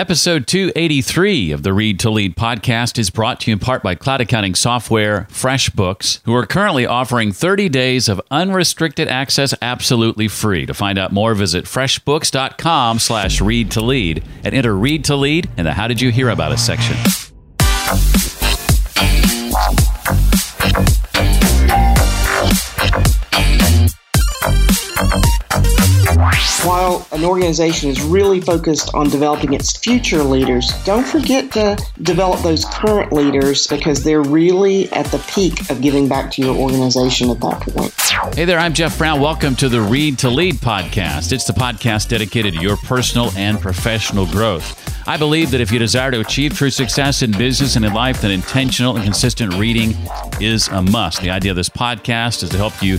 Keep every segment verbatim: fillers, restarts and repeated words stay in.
Episode two eighty-three of the Read to Lead podcast is brought to you in part by cloud accounting software FreshBooks, who are currently offering thirty days of unrestricted access absolutely free. To find out more, visit freshbooks.com slash read to lead and enter read to lead in the How Did You Hear About Us section. While an organization is really focused on developing its future leaders, don't forget to develop those current leaders because they're really at the peak of giving back to your organization at that point. Hey there, I'm Jeff Brown. Welcome to the Read to Lead podcast. It's the podcast dedicated to your personal and professional growth. I believe that if you desire to achieve true success in business and in life, then intentional and consistent reading is a must. The idea of this podcast is to help you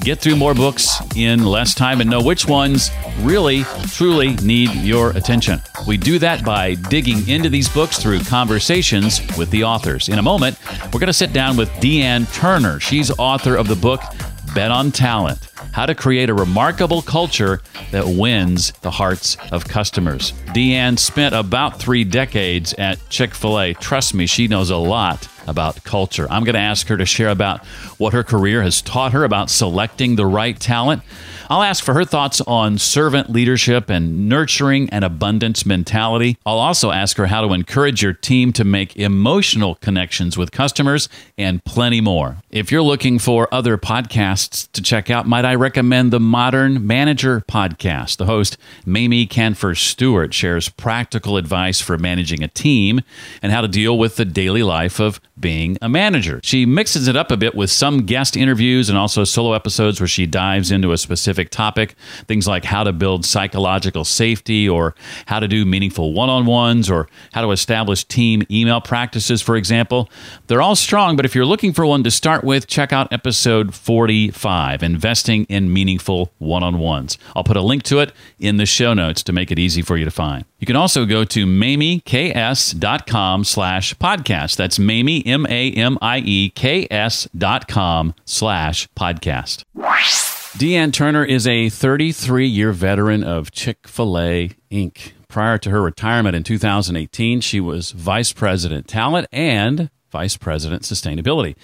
get through more books in less time and know which ones really, truly need your attention. We do that by digging into these books through conversations with the authors. In a moment, we're going to sit down with Dee Ann Turner. She's author of the book, Bet on Talent, How to Create a Remarkable Culture That Wins the Hearts of Customers. Dee Ann spent about three decades at Chick-fil-A. Trust me, she knows a lot about culture. I'm going to ask her to share about what her career has taught her about selecting the right talent. I'll ask for her thoughts on servant leadership and nurturing an abundance mentality. I'll also ask her how to encourage your team to make emotional connections with customers and plenty more. If you're looking for other podcasts to check out, might I recommend the Modern Manager Podcast. The host, Mamie Kanfer Stewart, shares practical advice for managing a team and how to deal with the daily life of being a manager. She mixes it up a bit with some guest interviews and also solo episodes where she dives into a specific topic, things like how to build psychological safety or how to do meaningful one-on-ones or how to establish team email practices, for example. They're all strong, but if you're looking for one to start with, check out episode forty-five, Investing in Meaningful One-on-Ones. I'll put a link to it in the show notes to make it easy for you to find. You can also go to mamie k s dot com slash podcast. That's Mamie, M-A-M-I-E-K-S dot com slash podcast. Dee Ann Turner is a thirty-three-year veteran of Chick-fil-A, Incorporated. Prior to her retirement in two thousand eighteen, she was Vice President Talent and Vice President Sustainability.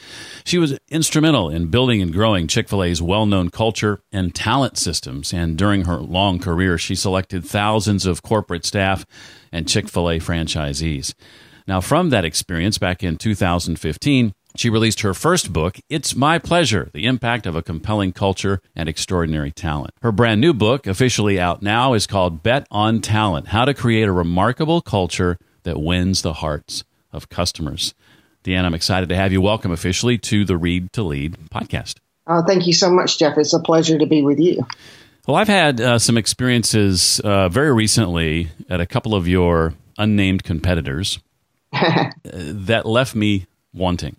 She was instrumental in building and growing Chick-fil-A's well-known culture and talent systems, and during her long career, she selected thousands of corporate staff and Chick-fil-A franchisees. Now, from that experience back in two thousand fifteen, she released her first book, It's My Pleasure, The Impact of a Compelling Culture and Extraordinary Talent. Her brand new book, officially out now, is called Bet on Talent, How to Create a Remarkable Culture That Wins the Hearts of Customers. Dee Ann, I'm excited to have you. Welcome officially to the Read to Lead podcast. Oh, thank you so much, Jeff. It's a pleasure to be with you. Well, I've had uh, some experiences uh, very recently at a couple of your unnamed competitors. That left me wanting.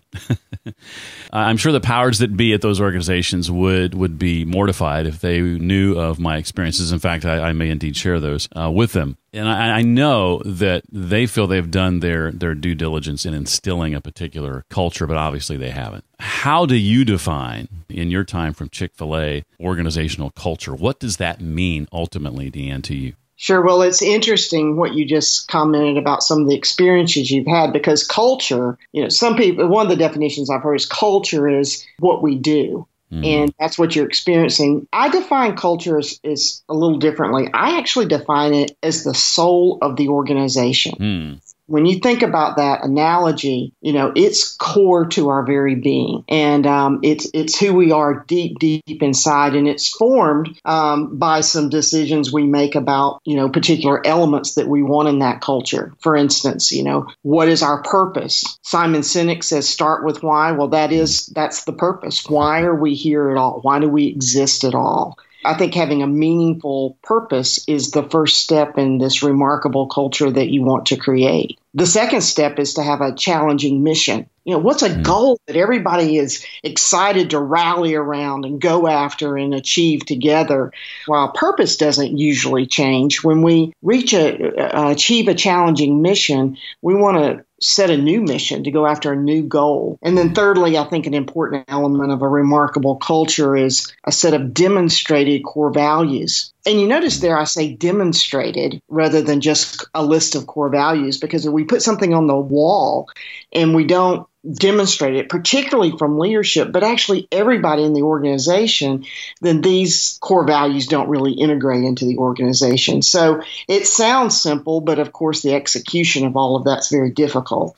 I'm sure the powers that be at those organizations would, would be mortified if they knew of my experiences. In fact, I, I may indeed share those uh, with them. And I, I know that they feel they've done their, their due diligence in instilling a particular culture, but obviously they haven't. How do you define, in your time from Chick-fil-A, organizational culture? What does that mean ultimately, Dee Ann, to you? Sure. Well, it's interesting what you just commented about some of the experiences you've had, because culture, you know, some people, one of the definitions I've heard is culture is what we do. Mm. And that's what you're experiencing. I define culture as, as a little differently. I actually define it as the soul of the organization. Mm. When you think about that analogy, you know, it's core to our very being, and um, it's it's who we are deep, deep inside, and it's formed um, by some decisions we make about, you know, particular elements that we want in that culture. For instance, you know, what is our purpose? Simon Sinek says, start with why. Well, that is, that's the purpose. Why are we here at all? Why do we exist at all? I think having a meaningful purpose is the first step in this remarkable culture that you want to create. The second step is to have a challenging mission. You know, what's a mm. goal that everybody is excited to rally around and go after and achieve together? While purpose doesn't usually change, when we reach a, uh, achieve a challenging mission, we want to set a new mission, to go after a new goal. And then thirdly, I think an important element of a remarkable culture is a set of demonstrated core values. And you notice there I say demonstrated rather than just a list of core values, because if we put something on the wall and we don't demonstrate it, particularly from leadership, but actually everybody in the organization, then these core values don't really integrate into the organization. So it sounds simple, but of course the execution of all of that's very difficult.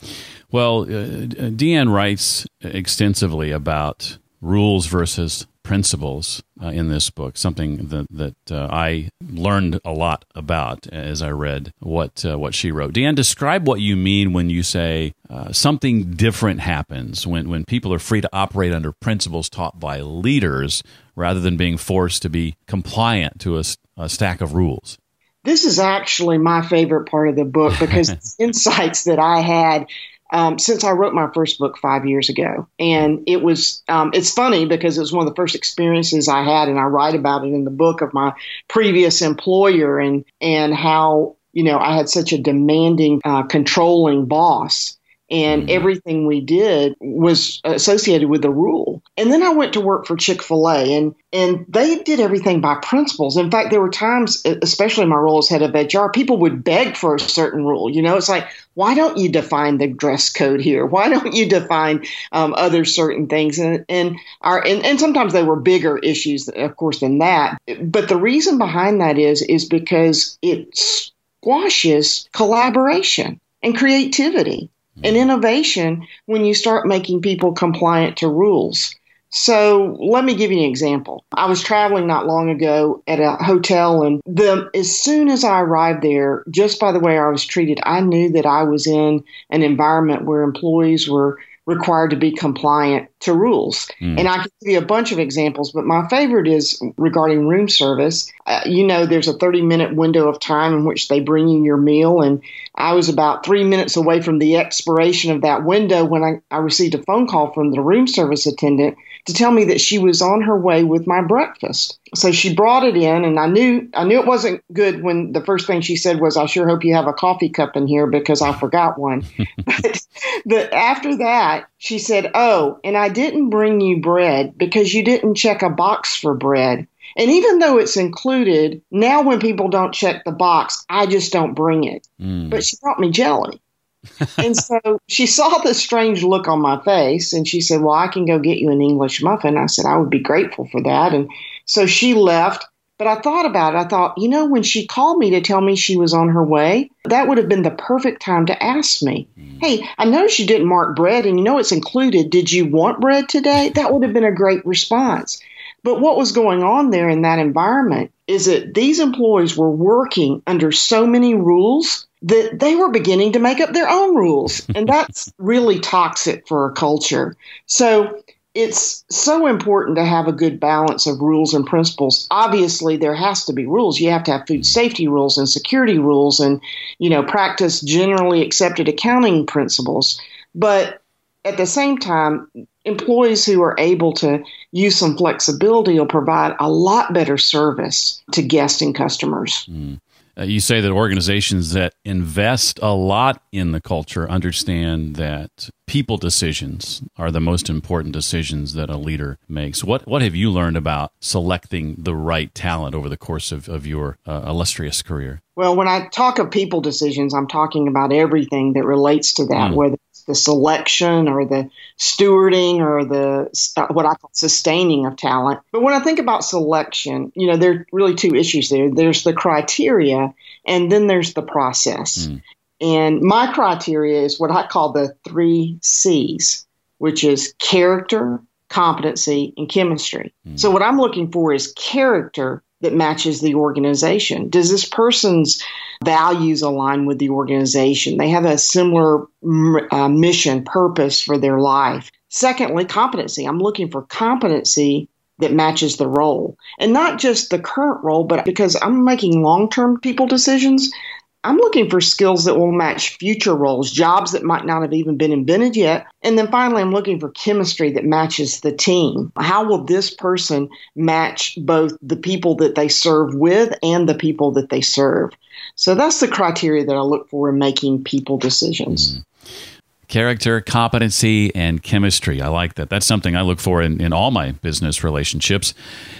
Well, uh, Dee Ann writes extensively about rules versus principles uh, in this book, something that, that uh, I learned a lot about as I read what uh, what she wrote. Dee Ann, describe what you mean when you say uh, something different happens when, when people are free to operate under principles taught by leaders rather than being forced to be compliant to a, a stack of rules. This is actually my favorite part of the book because it's insights that I had Um, since I wrote my first book five years ago. And it was, um, it's funny because it was one of the first experiences I had, and I write about it in the book, of my previous employer and, and how, you know, I had such a demanding, uh, controlling boss, and everything we did was associated with a rule. And then I went to work for Chick-fil-A, and, and they did everything by principles. In fact, there were times, especially in my role as head of H R, people would beg for a certain rule. You know, it's like, why don't you define the dress code here? Why don't you define um, other certain things? And and, our, and and sometimes they were bigger issues, of course, than that. But the reason behind that is, is because it squashes collaboration and creativity and innovation when you start making people compliant to rules. So let me give you an example. I was traveling not long ago at a hotel, and the, as soon as I arrived there, just by the way I was treated, I knew that I was in an environment where employees were required to be compliant to rules. Mm. And I can give you a bunch of examples, but my favorite is regarding room service. Uh, you know, there's a thirty minute window of time in which they bring you your meal. And I was about three minutes away from the expiration of that window when I, I received a phone call from the room service attendant to tell me that she was on her way with my breakfast. So she brought it in, and I knew I knew it wasn't good when the first thing she said was, "I sure hope you have a coffee cup in here because I forgot one." But the, after that, she said, "Oh, and I didn't bring you bread because you didn't check a box for bread. And even though it's included, now when people don't check the box, I just don't bring it." Mm. But she brought me jelly. And so she saw this strange look on my face, and she said, "Well, I can go get you an English muffin." I said, "I would be grateful for that." And so she left. But I thought about it. I thought, you know, when she called me to tell me she was on her way, that would have been the perfect time to ask me, "Hey, I noticed you didn't mark bread, and you know it's included. Did you want bread today?" That would have been a great response. But what was going on there in that environment is that these employees were working under so many rules that they were beginning to make up their own rules. And that's really toxic for a culture. So it's so important to have a good balance of rules and principles. Obviously, there has to be rules. You have to have food safety rules and security rules and, you know, practice generally accepted accounting principles. But at the same time, employees who are able to use some flexibility will provide a lot better service to guests and customers. Mm. Uh, you say that organizations that invest a lot in the culture understand that people decisions are the most important decisions that a leader makes. What what have you learned about selecting the right talent over the course of, of your uh, illustrious career? Well, when I talk of people decisions, I'm talking about everything that relates to that, mm. whether it's the selection or the stewarding or the what I call sustaining of talent. But when I think about selection, you know, there are really two issues there. There's the criteria, and then there's the process. Mm. And my criteria is what I call the three C's, which is character, competency, and chemistry. Mm. So what I'm looking for is character that matches the organization. Does this person's values align with the organization? They have a similar uh, mission, purpose for their life. Secondly, competency. I'm looking for competency that matches the role. And not just the current role, but because I'm making long-term people decisions, I'm looking for skills that will match future roles, jobs that might not have even been invented yet. And then finally, I'm looking for chemistry that matches the team. How will this person match both the people that they serve with and the people that they serve? So that's the criteria that I look for in making people decisions. Mm. Character, competency, and chemistry. I like that. That's something I look for in, in all my business relationships,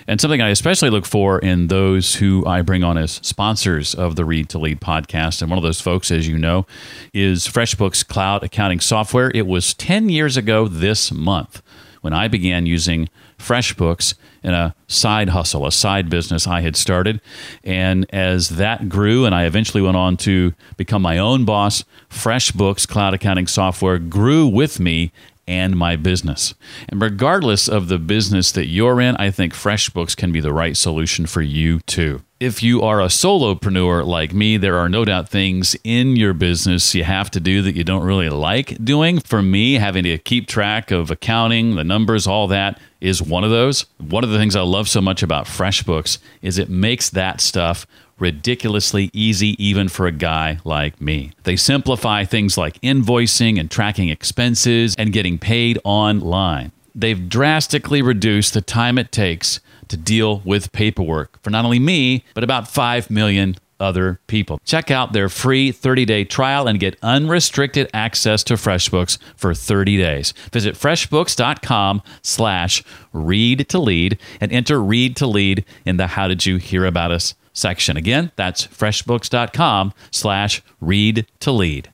and something I especially look for in those who I bring on as sponsors of the Read to Lead podcast. And one of those folks, as you know, is FreshBooks Cloud Accounting Software. It was ten years ago this month when I began using FreshBooks in a side hustle, a side business I had started. And as that grew and I eventually went on to become my own boss, FreshBooks Cloud Accounting Software grew with me and my business. And regardless of the business that you're in, I think FreshBooks can be the right solution for you too. If you are a solopreneur like me, there are no doubt things in your business you have to do that you don't really like doing. For me, having to keep track of accounting, the numbers, all that is one of those. One of the things I love so much about FreshBooks is it makes that stuff ridiculously easy, even for a guy like me. They simplify things like invoicing and tracking expenses and getting paid online. They've drastically reduced the time it takes to deal with paperwork for not only me, but about five million other people. Check out their free thirty-day trial and get unrestricted access to FreshBooks for thirty days. Visit freshbooks.com slash read to lead and enter read to lead in the how did you hear about us section. Again, that's freshbooks.com slash read to lead.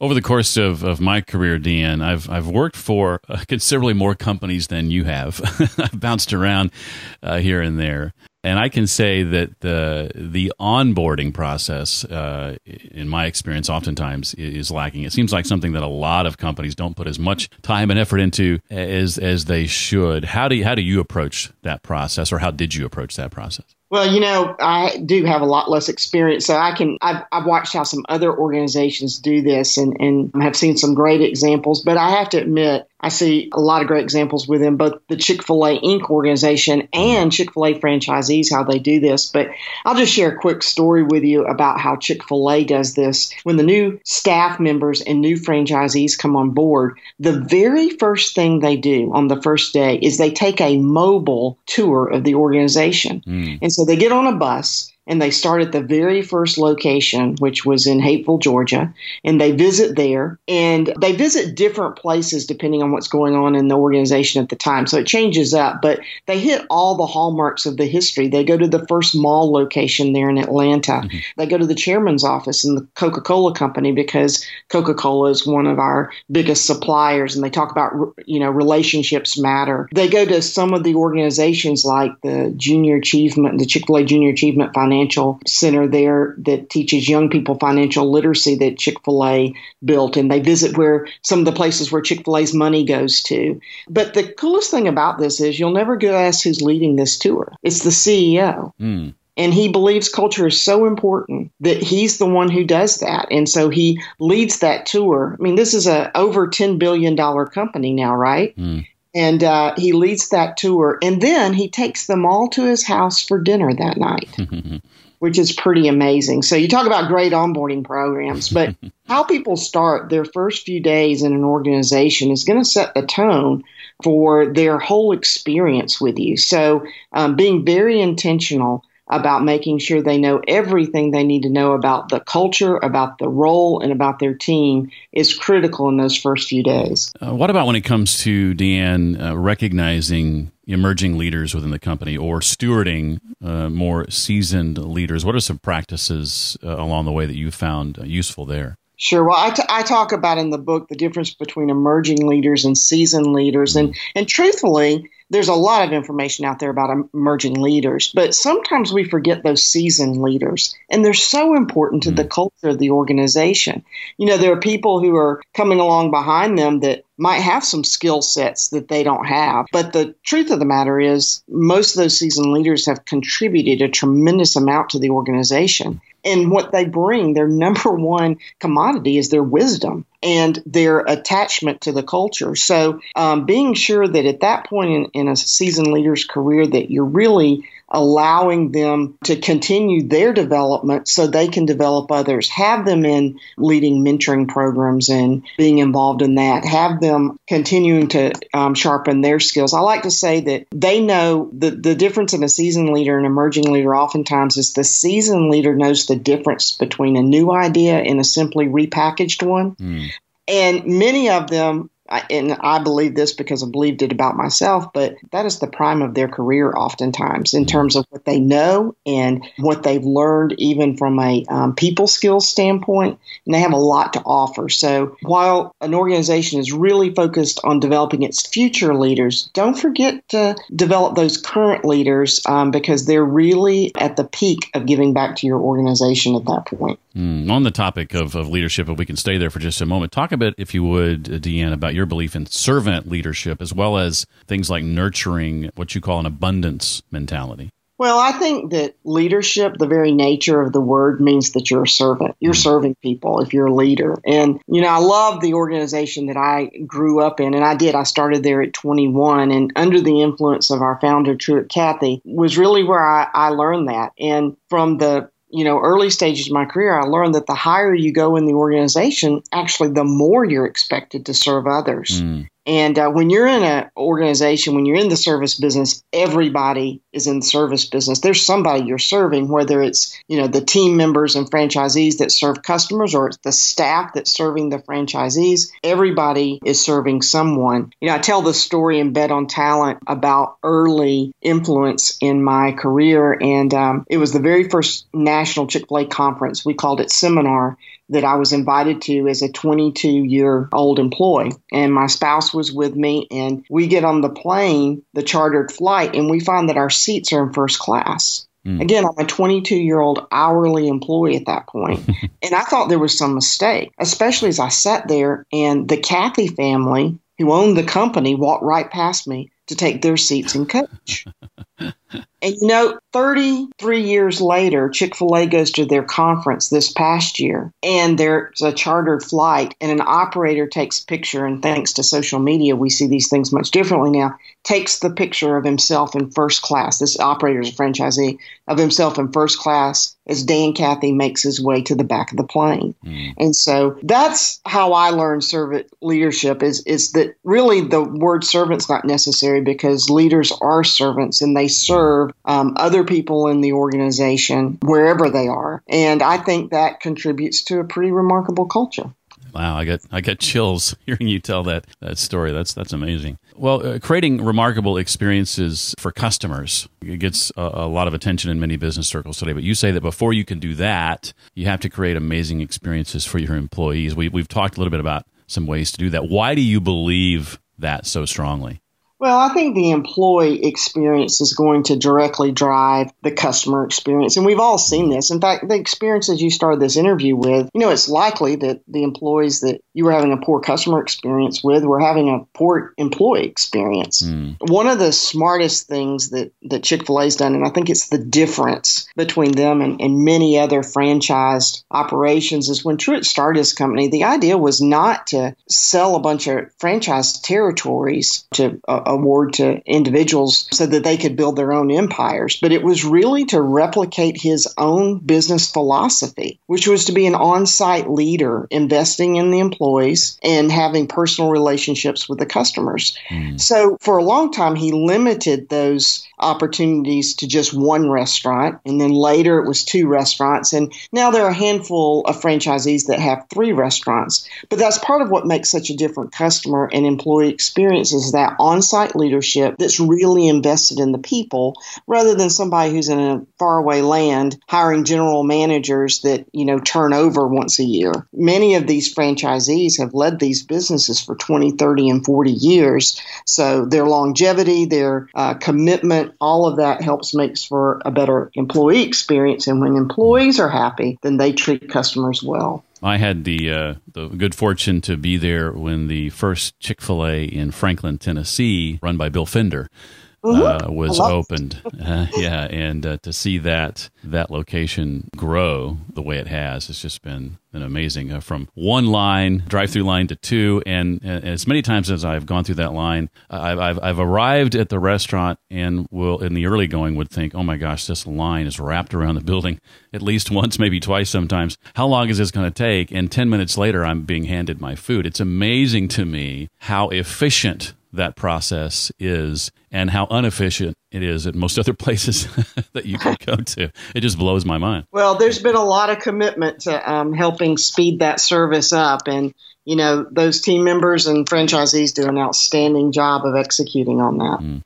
Over the course of, of my career, Dee Ann, I've I've worked for considerably more companies than you have. I've bounced around uh, here and there, and I can say that the the onboarding process, uh, in my experience, oftentimes is lacking. It seems like something that a lot of companies don't put as much time and effort into as as they should. How do you, how do you approach that process, or how did you approach that process? Well, you know, I do have a lot less experience, so I can, I've, I've watched how some other organizations do this and, and have seen some great examples, but I have to admit, I see a lot of great examples within both the Chick-fil-A Incorporated organization and Chick-fil-A franchisees, how they do this. But I'll just share a quick story with you about how Chick-fil-A does this. When the new staff members and new franchisees come on board, the very first thing they do on the first day is they take a mobile tour of the organization. Mm. And so they get on a bus and they start at the very first location, which was in Hapeville, Georgia, and they visit there. And they visit different places depending on what's going on in the organization at the time. So it changes up, but they hit all the hallmarks of the history. They go to the first mall location there in Atlanta. Mm-hmm. They go to the chairman's office and the Coca-Cola company because Coca-Cola is one of our biggest suppliers. And they talk about, you know, relationships matter. They go to some of the organizations like the Junior Achievement, the Chick-fil-A Junior Achievement Foundation. Financial center there that teaches young people financial literacy that Chick-fil-A built, and they visit where some of the places where Chick-fil-A's money goes to. But the coolest thing about this is you'll never guess who's leading this tour. It's the C E O. Mm. And he believes culture is so important that he's the one who does that. And so he leads that tour. I mean, this is a over ten billion dollars company now, right? Mm. And uh, he leads that tour, and then he takes them all to his house for dinner that night, which is pretty amazing. So you talk about great onboarding programs, but how people start their first few days in an organization is going to set the tone for their whole experience with you. So um, being very intentional about making sure they know everything they need to know about the culture, about the role, and about their team is critical in those first few days. Uh, what about when it comes to, Dee Ann, uh, recognizing emerging leaders within the company or stewarding uh, more seasoned leaders? What are some practices uh, along the way that you found uh, useful there? Sure. Well, I, t- I talk about in the book the difference between emerging leaders and seasoned leaders. And, and truthfully, there's a lot of information out there about emerging leaders, but sometimes we forget those seasoned leaders, and they're so important to the culture of the organization. You know, there are people who are coming along behind them that might have some skill sets that they don't have. But the truth of the matter is most of those seasoned leaders have contributed a tremendous amount to the organization. And what they bring, their number one commodity is their wisdom and their attachment to the culture. So um, being sure that at that point in, in a seasoned leader's career that you're really allowing them to continue their development so they can develop others, have them in leading mentoring programs and being involved in that, have them continuing to um, sharpen their skills. I like to say that they know the, the difference in a seasoned leader and emerging leader oftentimes is the seasoned leader knows the difference between a new idea and a simply repackaged one. Mm. And many of them, and I believe this because I believed it about myself, but that is the prime of their career oftentimes in terms of what they know and what they've learned, even from a um, people skills standpoint, and they have a lot to offer. So while an organization is really focused on developing its future leaders, don't forget to develop those current leaders um, because they're really at the peak of giving back to your organization at that point. Mm, on the topic of, of leadership, if we can stay there for just a moment, talk a bit, if you would, Dee Ann, about your belief in servant leadership, as well as things like nurturing what you call an abundance mentality. Well, I think that leadership, the very nature of the word, means that you're a servant. You're serving people if you're a leader. And, you know, I love the organization that I grew up in, and I did. I started there at twenty-one, and under the influence of our founder, Truett Cathy, was really where I, I learned that. And from the You know, early stages of my career, I learned that the higher you go in the organization, actually, the more you're expected to serve others. Mm. And uh, when you're in an organization, when you're in the service business, everybody is in the service business. There's somebody you're serving, whether it's, you know, the team members and franchisees that serve customers, or it's the staff that's serving the franchisees. Everybody is serving someone. You know, I tell the story in Bet on Talent about early influence in my career. And um, it was the very first national Chick-fil-A conference. We called it Seminar. That I was invited to as a twenty-two-year-old employee. And my spouse was with me, and we get on the plane, the chartered flight, and we find that our seats are in first class. Mm. Again, I'm a twenty-two-year-old hourly employee at that point. And I thought there was some mistake, especially as I sat there, and the Cathy family, who owned the company, walked right past me to take their seats and coach. And, you know, thirty-three years later, Chick-fil-A goes to their conference this past year, and there's a chartered flight, and an operator takes a picture, and thanks to social media, we see these things much differently now, takes the picture of himself in first class, this operator is a franchisee, of himself in first class as Dan Cathy makes his way to the back of the plane. Mm. And so that's how I learned servant leadership, is, is that really the word servant's not necessary, because leaders are servants, and they serve um, other people in the organization wherever they are. And I think that contributes to a pretty remarkable culture. Wow, I got I got chills hearing you tell that that story. That's that's amazing. Well, uh, creating remarkable experiences for customers, it gets a, a lot of attention in many business circles today. But you say that before you can do that, you have to create amazing experiences for your employees. We, we've talked a little bit about some ways to do that. Why do you believe that so strongly? Well, I think the employee experience is going to directly drive the customer experience. And we've all seen this. In fact, the experiences you started this interview with, you know, it's likely that the employees that you were having a poor customer experience with were having a poor employee experience. Mm. One of the smartest things that, that Chick-fil-A's done, and I think it's the difference between them and, and many other franchised operations, is when Truett started his company, the idea was not to sell a bunch of franchise territories to a, a award to individuals so that they could build their own empires. But it was really to replicate his own business philosophy, which was to be an on-site leader, investing in the employees and having personal relationships with the customers. Mm. So for a long time, he limited those opportunities to just one restaurant. And then later it was two restaurants. And now there are a handful of franchisees that have three restaurants. But that's part of what makes such a different customer and employee experience, is that on-site leadership that's really invested in the people, rather than somebody who's in a faraway land hiring general managers that, you know, turn over once a year. Many of these franchisees have led these businesses for twenty, thirty, and forty years. So their longevity, their uh, commitment, all of that helps makes for a better employee experience. And when employees are happy, then they treat customers well. I had the uh, the good fortune to be there when the first Chick-fil-A in Franklin, Tennessee, run by Bill Fender, uh, was opened. Uh, yeah, and uh, to see that that location grow the way it has, it's just been, been amazing. Uh, from one line, drive-through line, to two, and, and as many times as I've gone through that line, I've, I've I've arrived at the restaurant and will in the early going would think, oh my gosh, this line is wrapped around the building at least once, maybe twice, sometimes. How long is this going to take? And ten minutes later, I'm being handed my food. It's amazing to me how efficient that process is, and how inefficient it is at most other places that you could go to. It just blows my mind. Well, there's been a lot of commitment to um, helping speed that service up. And you know, those team members and franchisees do an outstanding job of executing on that. Mm.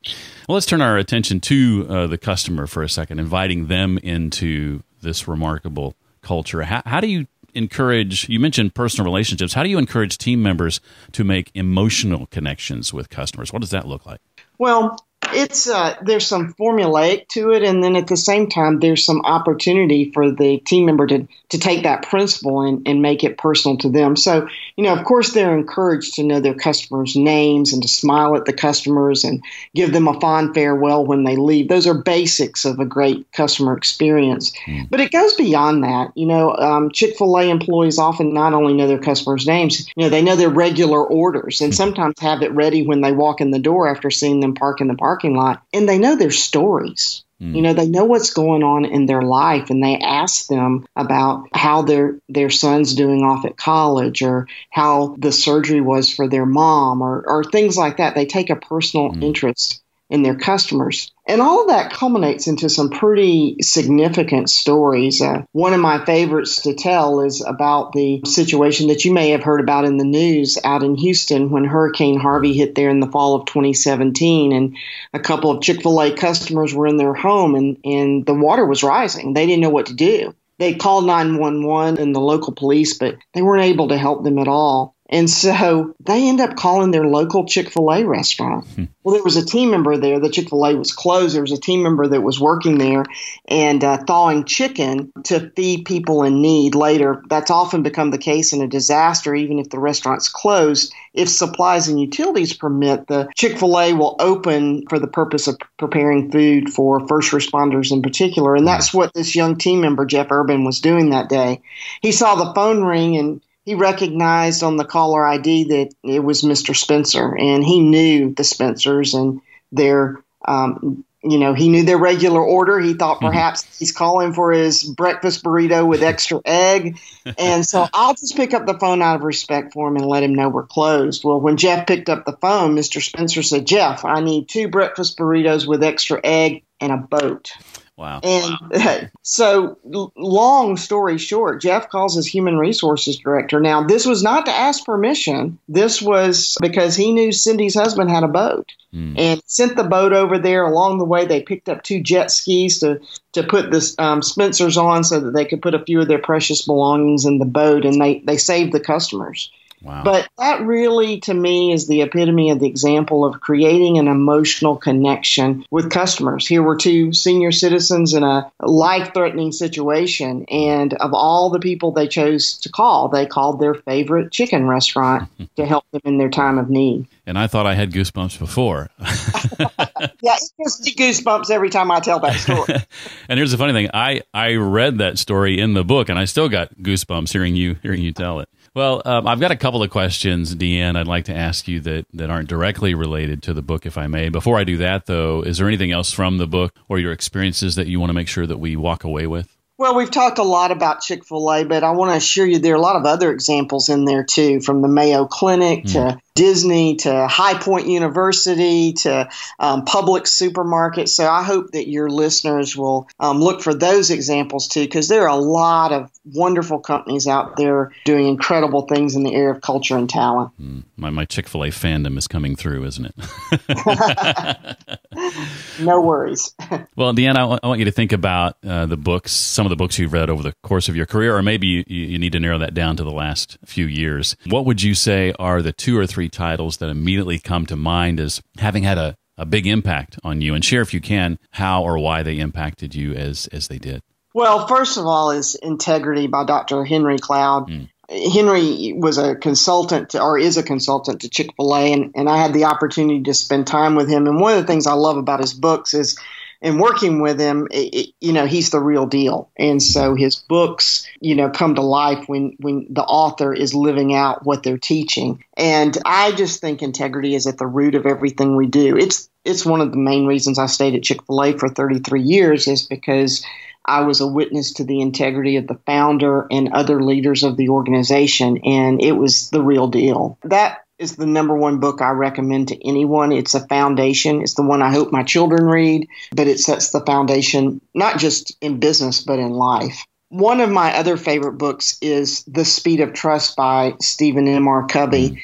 Well, let's turn our attention to uh, the customer for a second, inviting them into this remarkable culture. How, how do you encourage, you mentioned personal relationships, how do you encourage team members to make emotional connections with customers? What does that look like? Well, it's uh, there's some formulaic to it, and then at the same time, there's some opportunity for the team member to, to take that principle and, and make it personal to them. So, you know, of course, they're encouraged to know their customers' names and to smile at the customers and give them a fond farewell when they leave. Those are basics of a great customer experience. Mm. But it goes beyond that. You know, um, Chick-fil-A employees often not only know their customers' names, you know, they know their regular orders and sometimes have it ready when they walk in the door after seeing them park in the parking lot, and they know their stories. Mm. You know, they know what's going on in their life, and they ask them about how their their son's doing off at college, or how the surgery was for their mom, or, or things like that. They take a personal mm. interest in their customers. And all of that culminates into some pretty significant stories. Uh, one of my favorites to tell is about the situation that you may have heard about in the news out in Houston when Hurricane Harvey hit there in the fall of twenty seventeen. And a couple of Chick-fil-A customers were in their home, and, and the water was rising. They didn't know what to do. They called nine one one and the local police, but they weren't able to help them at all. And so they end up calling their local Chick-fil-A restaurant. Well, there was a team member there. The Chick-fil-A was closed. There was a team member that was working there and uh, thawing chicken to feed people in need later. That's often become the case in a disaster, even if the restaurant's closed. If supplies and utilities permit, the Chick-fil-A will open for the purpose of preparing food for first responders in particular. And that's what this young team member, Jeff Urban, was doing that day. He saw the phone ring, and he recognized on the caller I D that it was Mister Spencer, and he knew the Spencers and their, um, you know, he knew their regular order. He thought perhaps mm-hmm. he's calling for his breakfast burrito with extra egg. And so I'll just pick up the phone out of respect for him and let him know we're closed. Well, when Jeff picked up the phone, Mister Spencer said, "Jeff, I need two breakfast burritos with extra egg and a boat." Wow. And so, long story short, Jeff calls his human resources director. Now, this was not to ask permission. This was because he knew Cindy's husband had a boat mm. and sent the boat over there. Along the way, they picked up two jet skis to, to put the um, Spencers on so that they could put a few of their precious belongings in the boat, and they, they saved the customers. Wow. But that really, to me, is the epitome of the example of creating an emotional connection with customers. Here were two senior citizens in a life-threatening situation, and of all the people they chose to call, they called their favorite chicken restaurant to help them in their time of need. And I thought I had goosebumps before. Yeah, it gives me goosebumps every time I tell that story. And here's the funny thing. I, I read that story in the book, and I still got goosebumps hearing you hearing you tell it. Well, um, I've got a couple of questions, Dee Ann, I'd like to ask you that, that aren't directly related to the book, if I may. Before I do that, though, is there anything else from the book or your experiences that you want to make sure that we walk away with? Well, we've talked a lot about Chick-fil-A, but I want to assure you there are a lot of other examples in there, too, from the Mayo Clinic mm. to Disney to High Point University to um, Publix supermarkets. So I hope that your listeners will um, look for those examples too, because there are a lot of wonderful companies out there doing incredible things in the area of culture and talent. Mm. My, my Chick-fil-A fandom is coming through, isn't it? No worries. Well, Dee Ann, I, w- I want you to think about uh, the books, some of the books you've read over the course of your career, or maybe you, you need to narrow that down to the last few years. What would you say are the two or three titles that immediately come to mind as having had a, a big impact on you, and share, if you can, how or why they impacted you as as they did? Well, first of all is Integrity by Doctor Henry Cloud. Mm. Henry was a consultant to, or is a consultant to Chick-fil-A, and, and I had the opportunity to spend time with him. And one of the things I love about his books is, and working with him, it, it, you know, he's the real deal. And so his books, you know, come to life when, when the author is living out what they're teaching. And I just think integrity is at the root of everything we do. It's it's one of the main reasons I stayed at Chick-fil-A for thirty-three years is because I was a witness to the integrity of the founder and other leaders of the organization. And it was the real deal. That is the number one book I recommend to anyone. It's a foundation. It's the one I hope my children read, but it sets the foundation, not just in business, but in life. One of my other favorite books is The Speed of Trust by Stephen M R. Covey. Mm.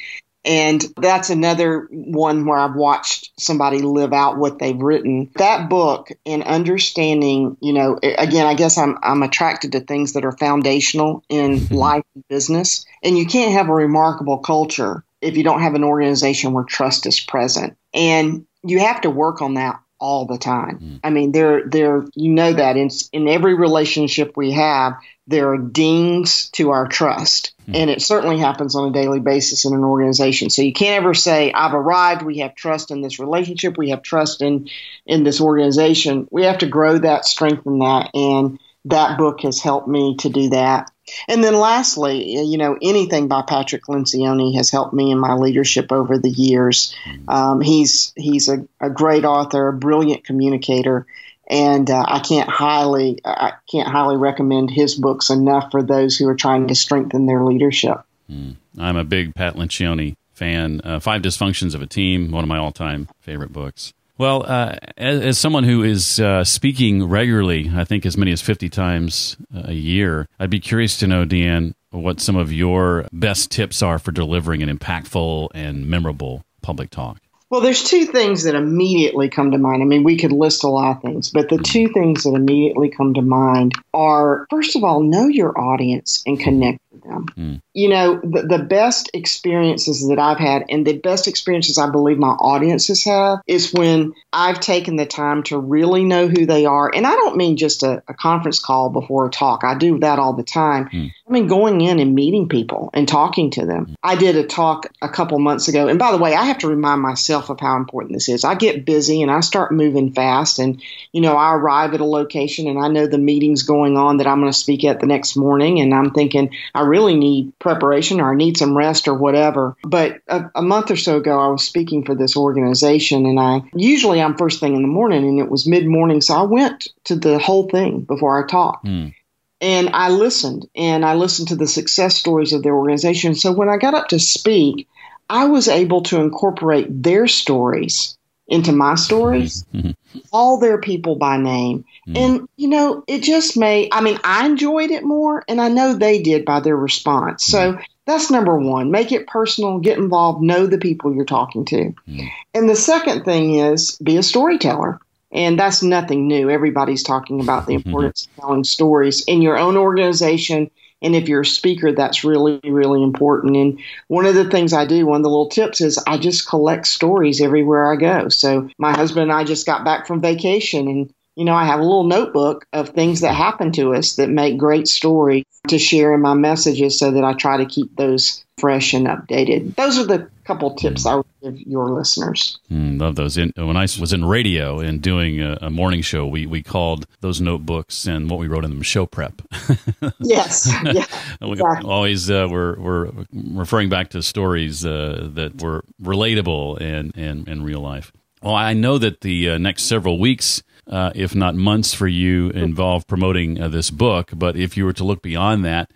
And that's another one where I've watched somebody live out what they've written. That book and understanding, you know, again, I guess I'm I'm attracted to things that are foundational in life and business. And you can't have a remarkable culture if you don't have an organization where trust is present. And you have to work on that all the time. I mean, there, there, you know that in, in every relationship we have, there are dings to our trust. And it certainly happens on a daily basis in an organization. So you can't ever say, I've arrived, we have trust in this relationship, we have trust in, in this organization. We have to grow that, strengthen that, and that book has helped me to do that. And then lastly, you know, anything by Patrick Lencioni has helped me in my leadership over the years. Um, he's he's a, a great author, a brilliant communicator, and uh, I can't highly I can't highly recommend his books enough for those who are trying to strengthen their leadership. Mm. I'm a big Pat Lencioni fan. Uh, Five Dysfunctions of a Team, one of my all-time favorite books. Well, uh, as, as someone who is uh, speaking regularly, I think as many as fifty times a year, I'd be curious to know, Dee Ann, what some of your best tips are for delivering an impactful and memorable public talk. Well, there's two things that immediately come to mind. I mean, we could list a lot of things, but the two things that immediately come to mind are, first of all, know your audience and connect with them. Mm. You know, the, the best experiences that I've had and the best experiences I believe my audiences have is when I've taken the time to really know who they are. And I don't mean just a, a conference call before a talk. I do that all the time. Mm. I mean, going in and meeting people and talking to them. I did a talk a couple months ago. And by the way, I have to remind myself of how important this is. I get busy and I start moving fast. And, you know, I arrive at a location and I know the meeting's going on that I'm going to speak at the next morning. And I'm thinking, I really need preparation or I need some rest or whatever. But a, a month or so ago, I was speaking for this organization. And I usually I'm first thing in the morning and it was mid-morning. So I went to the whole thing before I talked. Mm. And I listened, and I listened to the success stories of their organization. So when I got up to speak, I was able to incorporate their stories into my stories, mm-hmm. all their people by name. Mm-hmm. And, you know, it just made, I mean, I enjoyed it more, and I know they did by their response. Mm-hmm. So that's number one. Make it personal, get involved, know the people you're talking to. Mm-hmm. And the second thing is be a storyteller. And that's nothing new. Everybody's talking about the importance mm-hmm. of telling stories in your own organization. And if you're a speaker, that's really, really important. And one of the things I do, one of the little tips is I just collect stories everywhere I go. So my husband and I just got back from vacation and, you know, I have a little notebook of things that happen to us that make great stories to share in my messages so that I try to keep those fresh and updated. Those are the couple tips I would give your listeners. Mm, love those. In, when I was in radio and doing a, a morning show, we, we called those notebooks and what we wrote in them show prep. Yes. Yeah, we exactly. Always uh, we're, we're referring back to stories uh, that were relatable and in, in, in real life. Well, I know that the uh, next several weeks, Uh, if not months for you, involve promoting uh, this book. But if you were to look beyond that,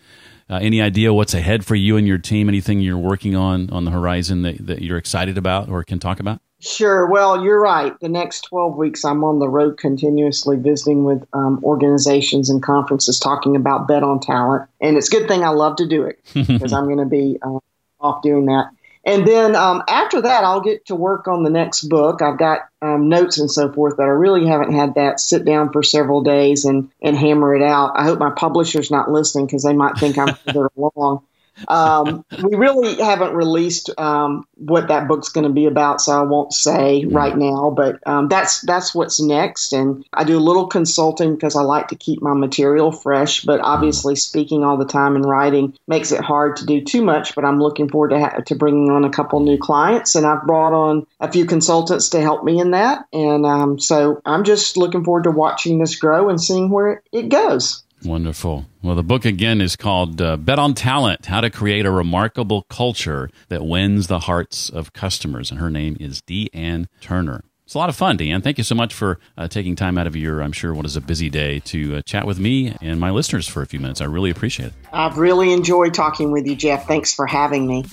uh, any idea what's ahead for you and your team? Anything you're working on on the horizon that, that you're excited about or can talk about? Sure. Well, you're right. The next twelve weeks, I'm on the road continuously visiting with um, organizations and conferences talking about Bet on Talent. And it's a good thing I love to do it because I'm going to be uh, off doing that. And then um, after that, I'll get to work on the next book. I've got um, notes and so forth that I really haven't had that sit down for several days and, and hammer it out. I hope my publisher's not listening because they might think I'm further along. Um, we really haven't released um, what that book's going to be about, so I won't say right now. But um, that's that's what's next. And I do a little consulting because I like to keep my material fresh. But obviously, speaking all the time and writing makes it hard to do too much. But I'm looking forward to ha- to bringing on a couple new clients, and I've brought on a few consultants to help me in that. And um, so I'm just looking forward to watching this grow and seeing where it goes. Wonderful. Well, the book again is called uh, Bet on Talent, How to Create a Remarkable Culture That Wins the Hearts of Customers. And her name is Dee Ann Turner. It's a lot of fun, Dee Ann. Thank you so much for uh, taking time out of your, I'm sure, what is a busy day to uh, chat with me and my listeners for a few minutes. I really appreciate it. I've really enjoyed talking with you, Jeff. Thanks for having me.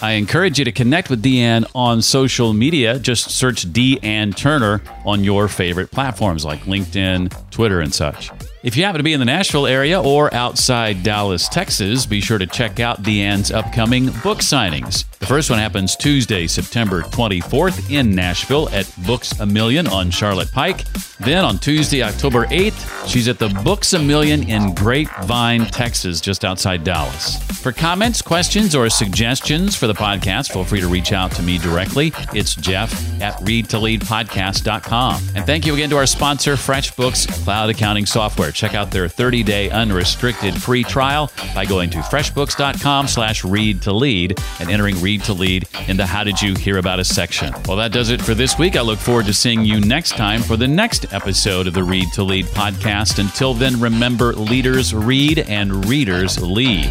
I encourage you to connect with Dee Ann on social media. Just search Dee Ann Turner on your favorite platforms like LinkedIn, Twitter, and such. If you happen to be in the Nashville area or outside Dallas, Texas, be sure to check out Dee Ann's upcoming book signings. The first one happens Tuesday, September twenty-fourth in Nashville at Books A Million on Charlotte Pike. Then on Tuesday, October eighth, she's at the Books A Million in Grapevine, Texas, just outside Dallas. For comments, questions, or suggestions for the podcast, feel free to reach out to me directly. It's Jeff at read to lead podcast dot com. And thank you again to our sponsor, FreshBooks Cloud Accounting Software. Check out their thirty-day unrestricted free trial by going to freshbooks dot com slash read to lead and entering Read to Lead in the How Did You Hear About Us section. Well, that does it for this week. I look forward to seeing you next time for the next episode of the Read to Lead podcast. Until then, remember, leaders read and readers lead.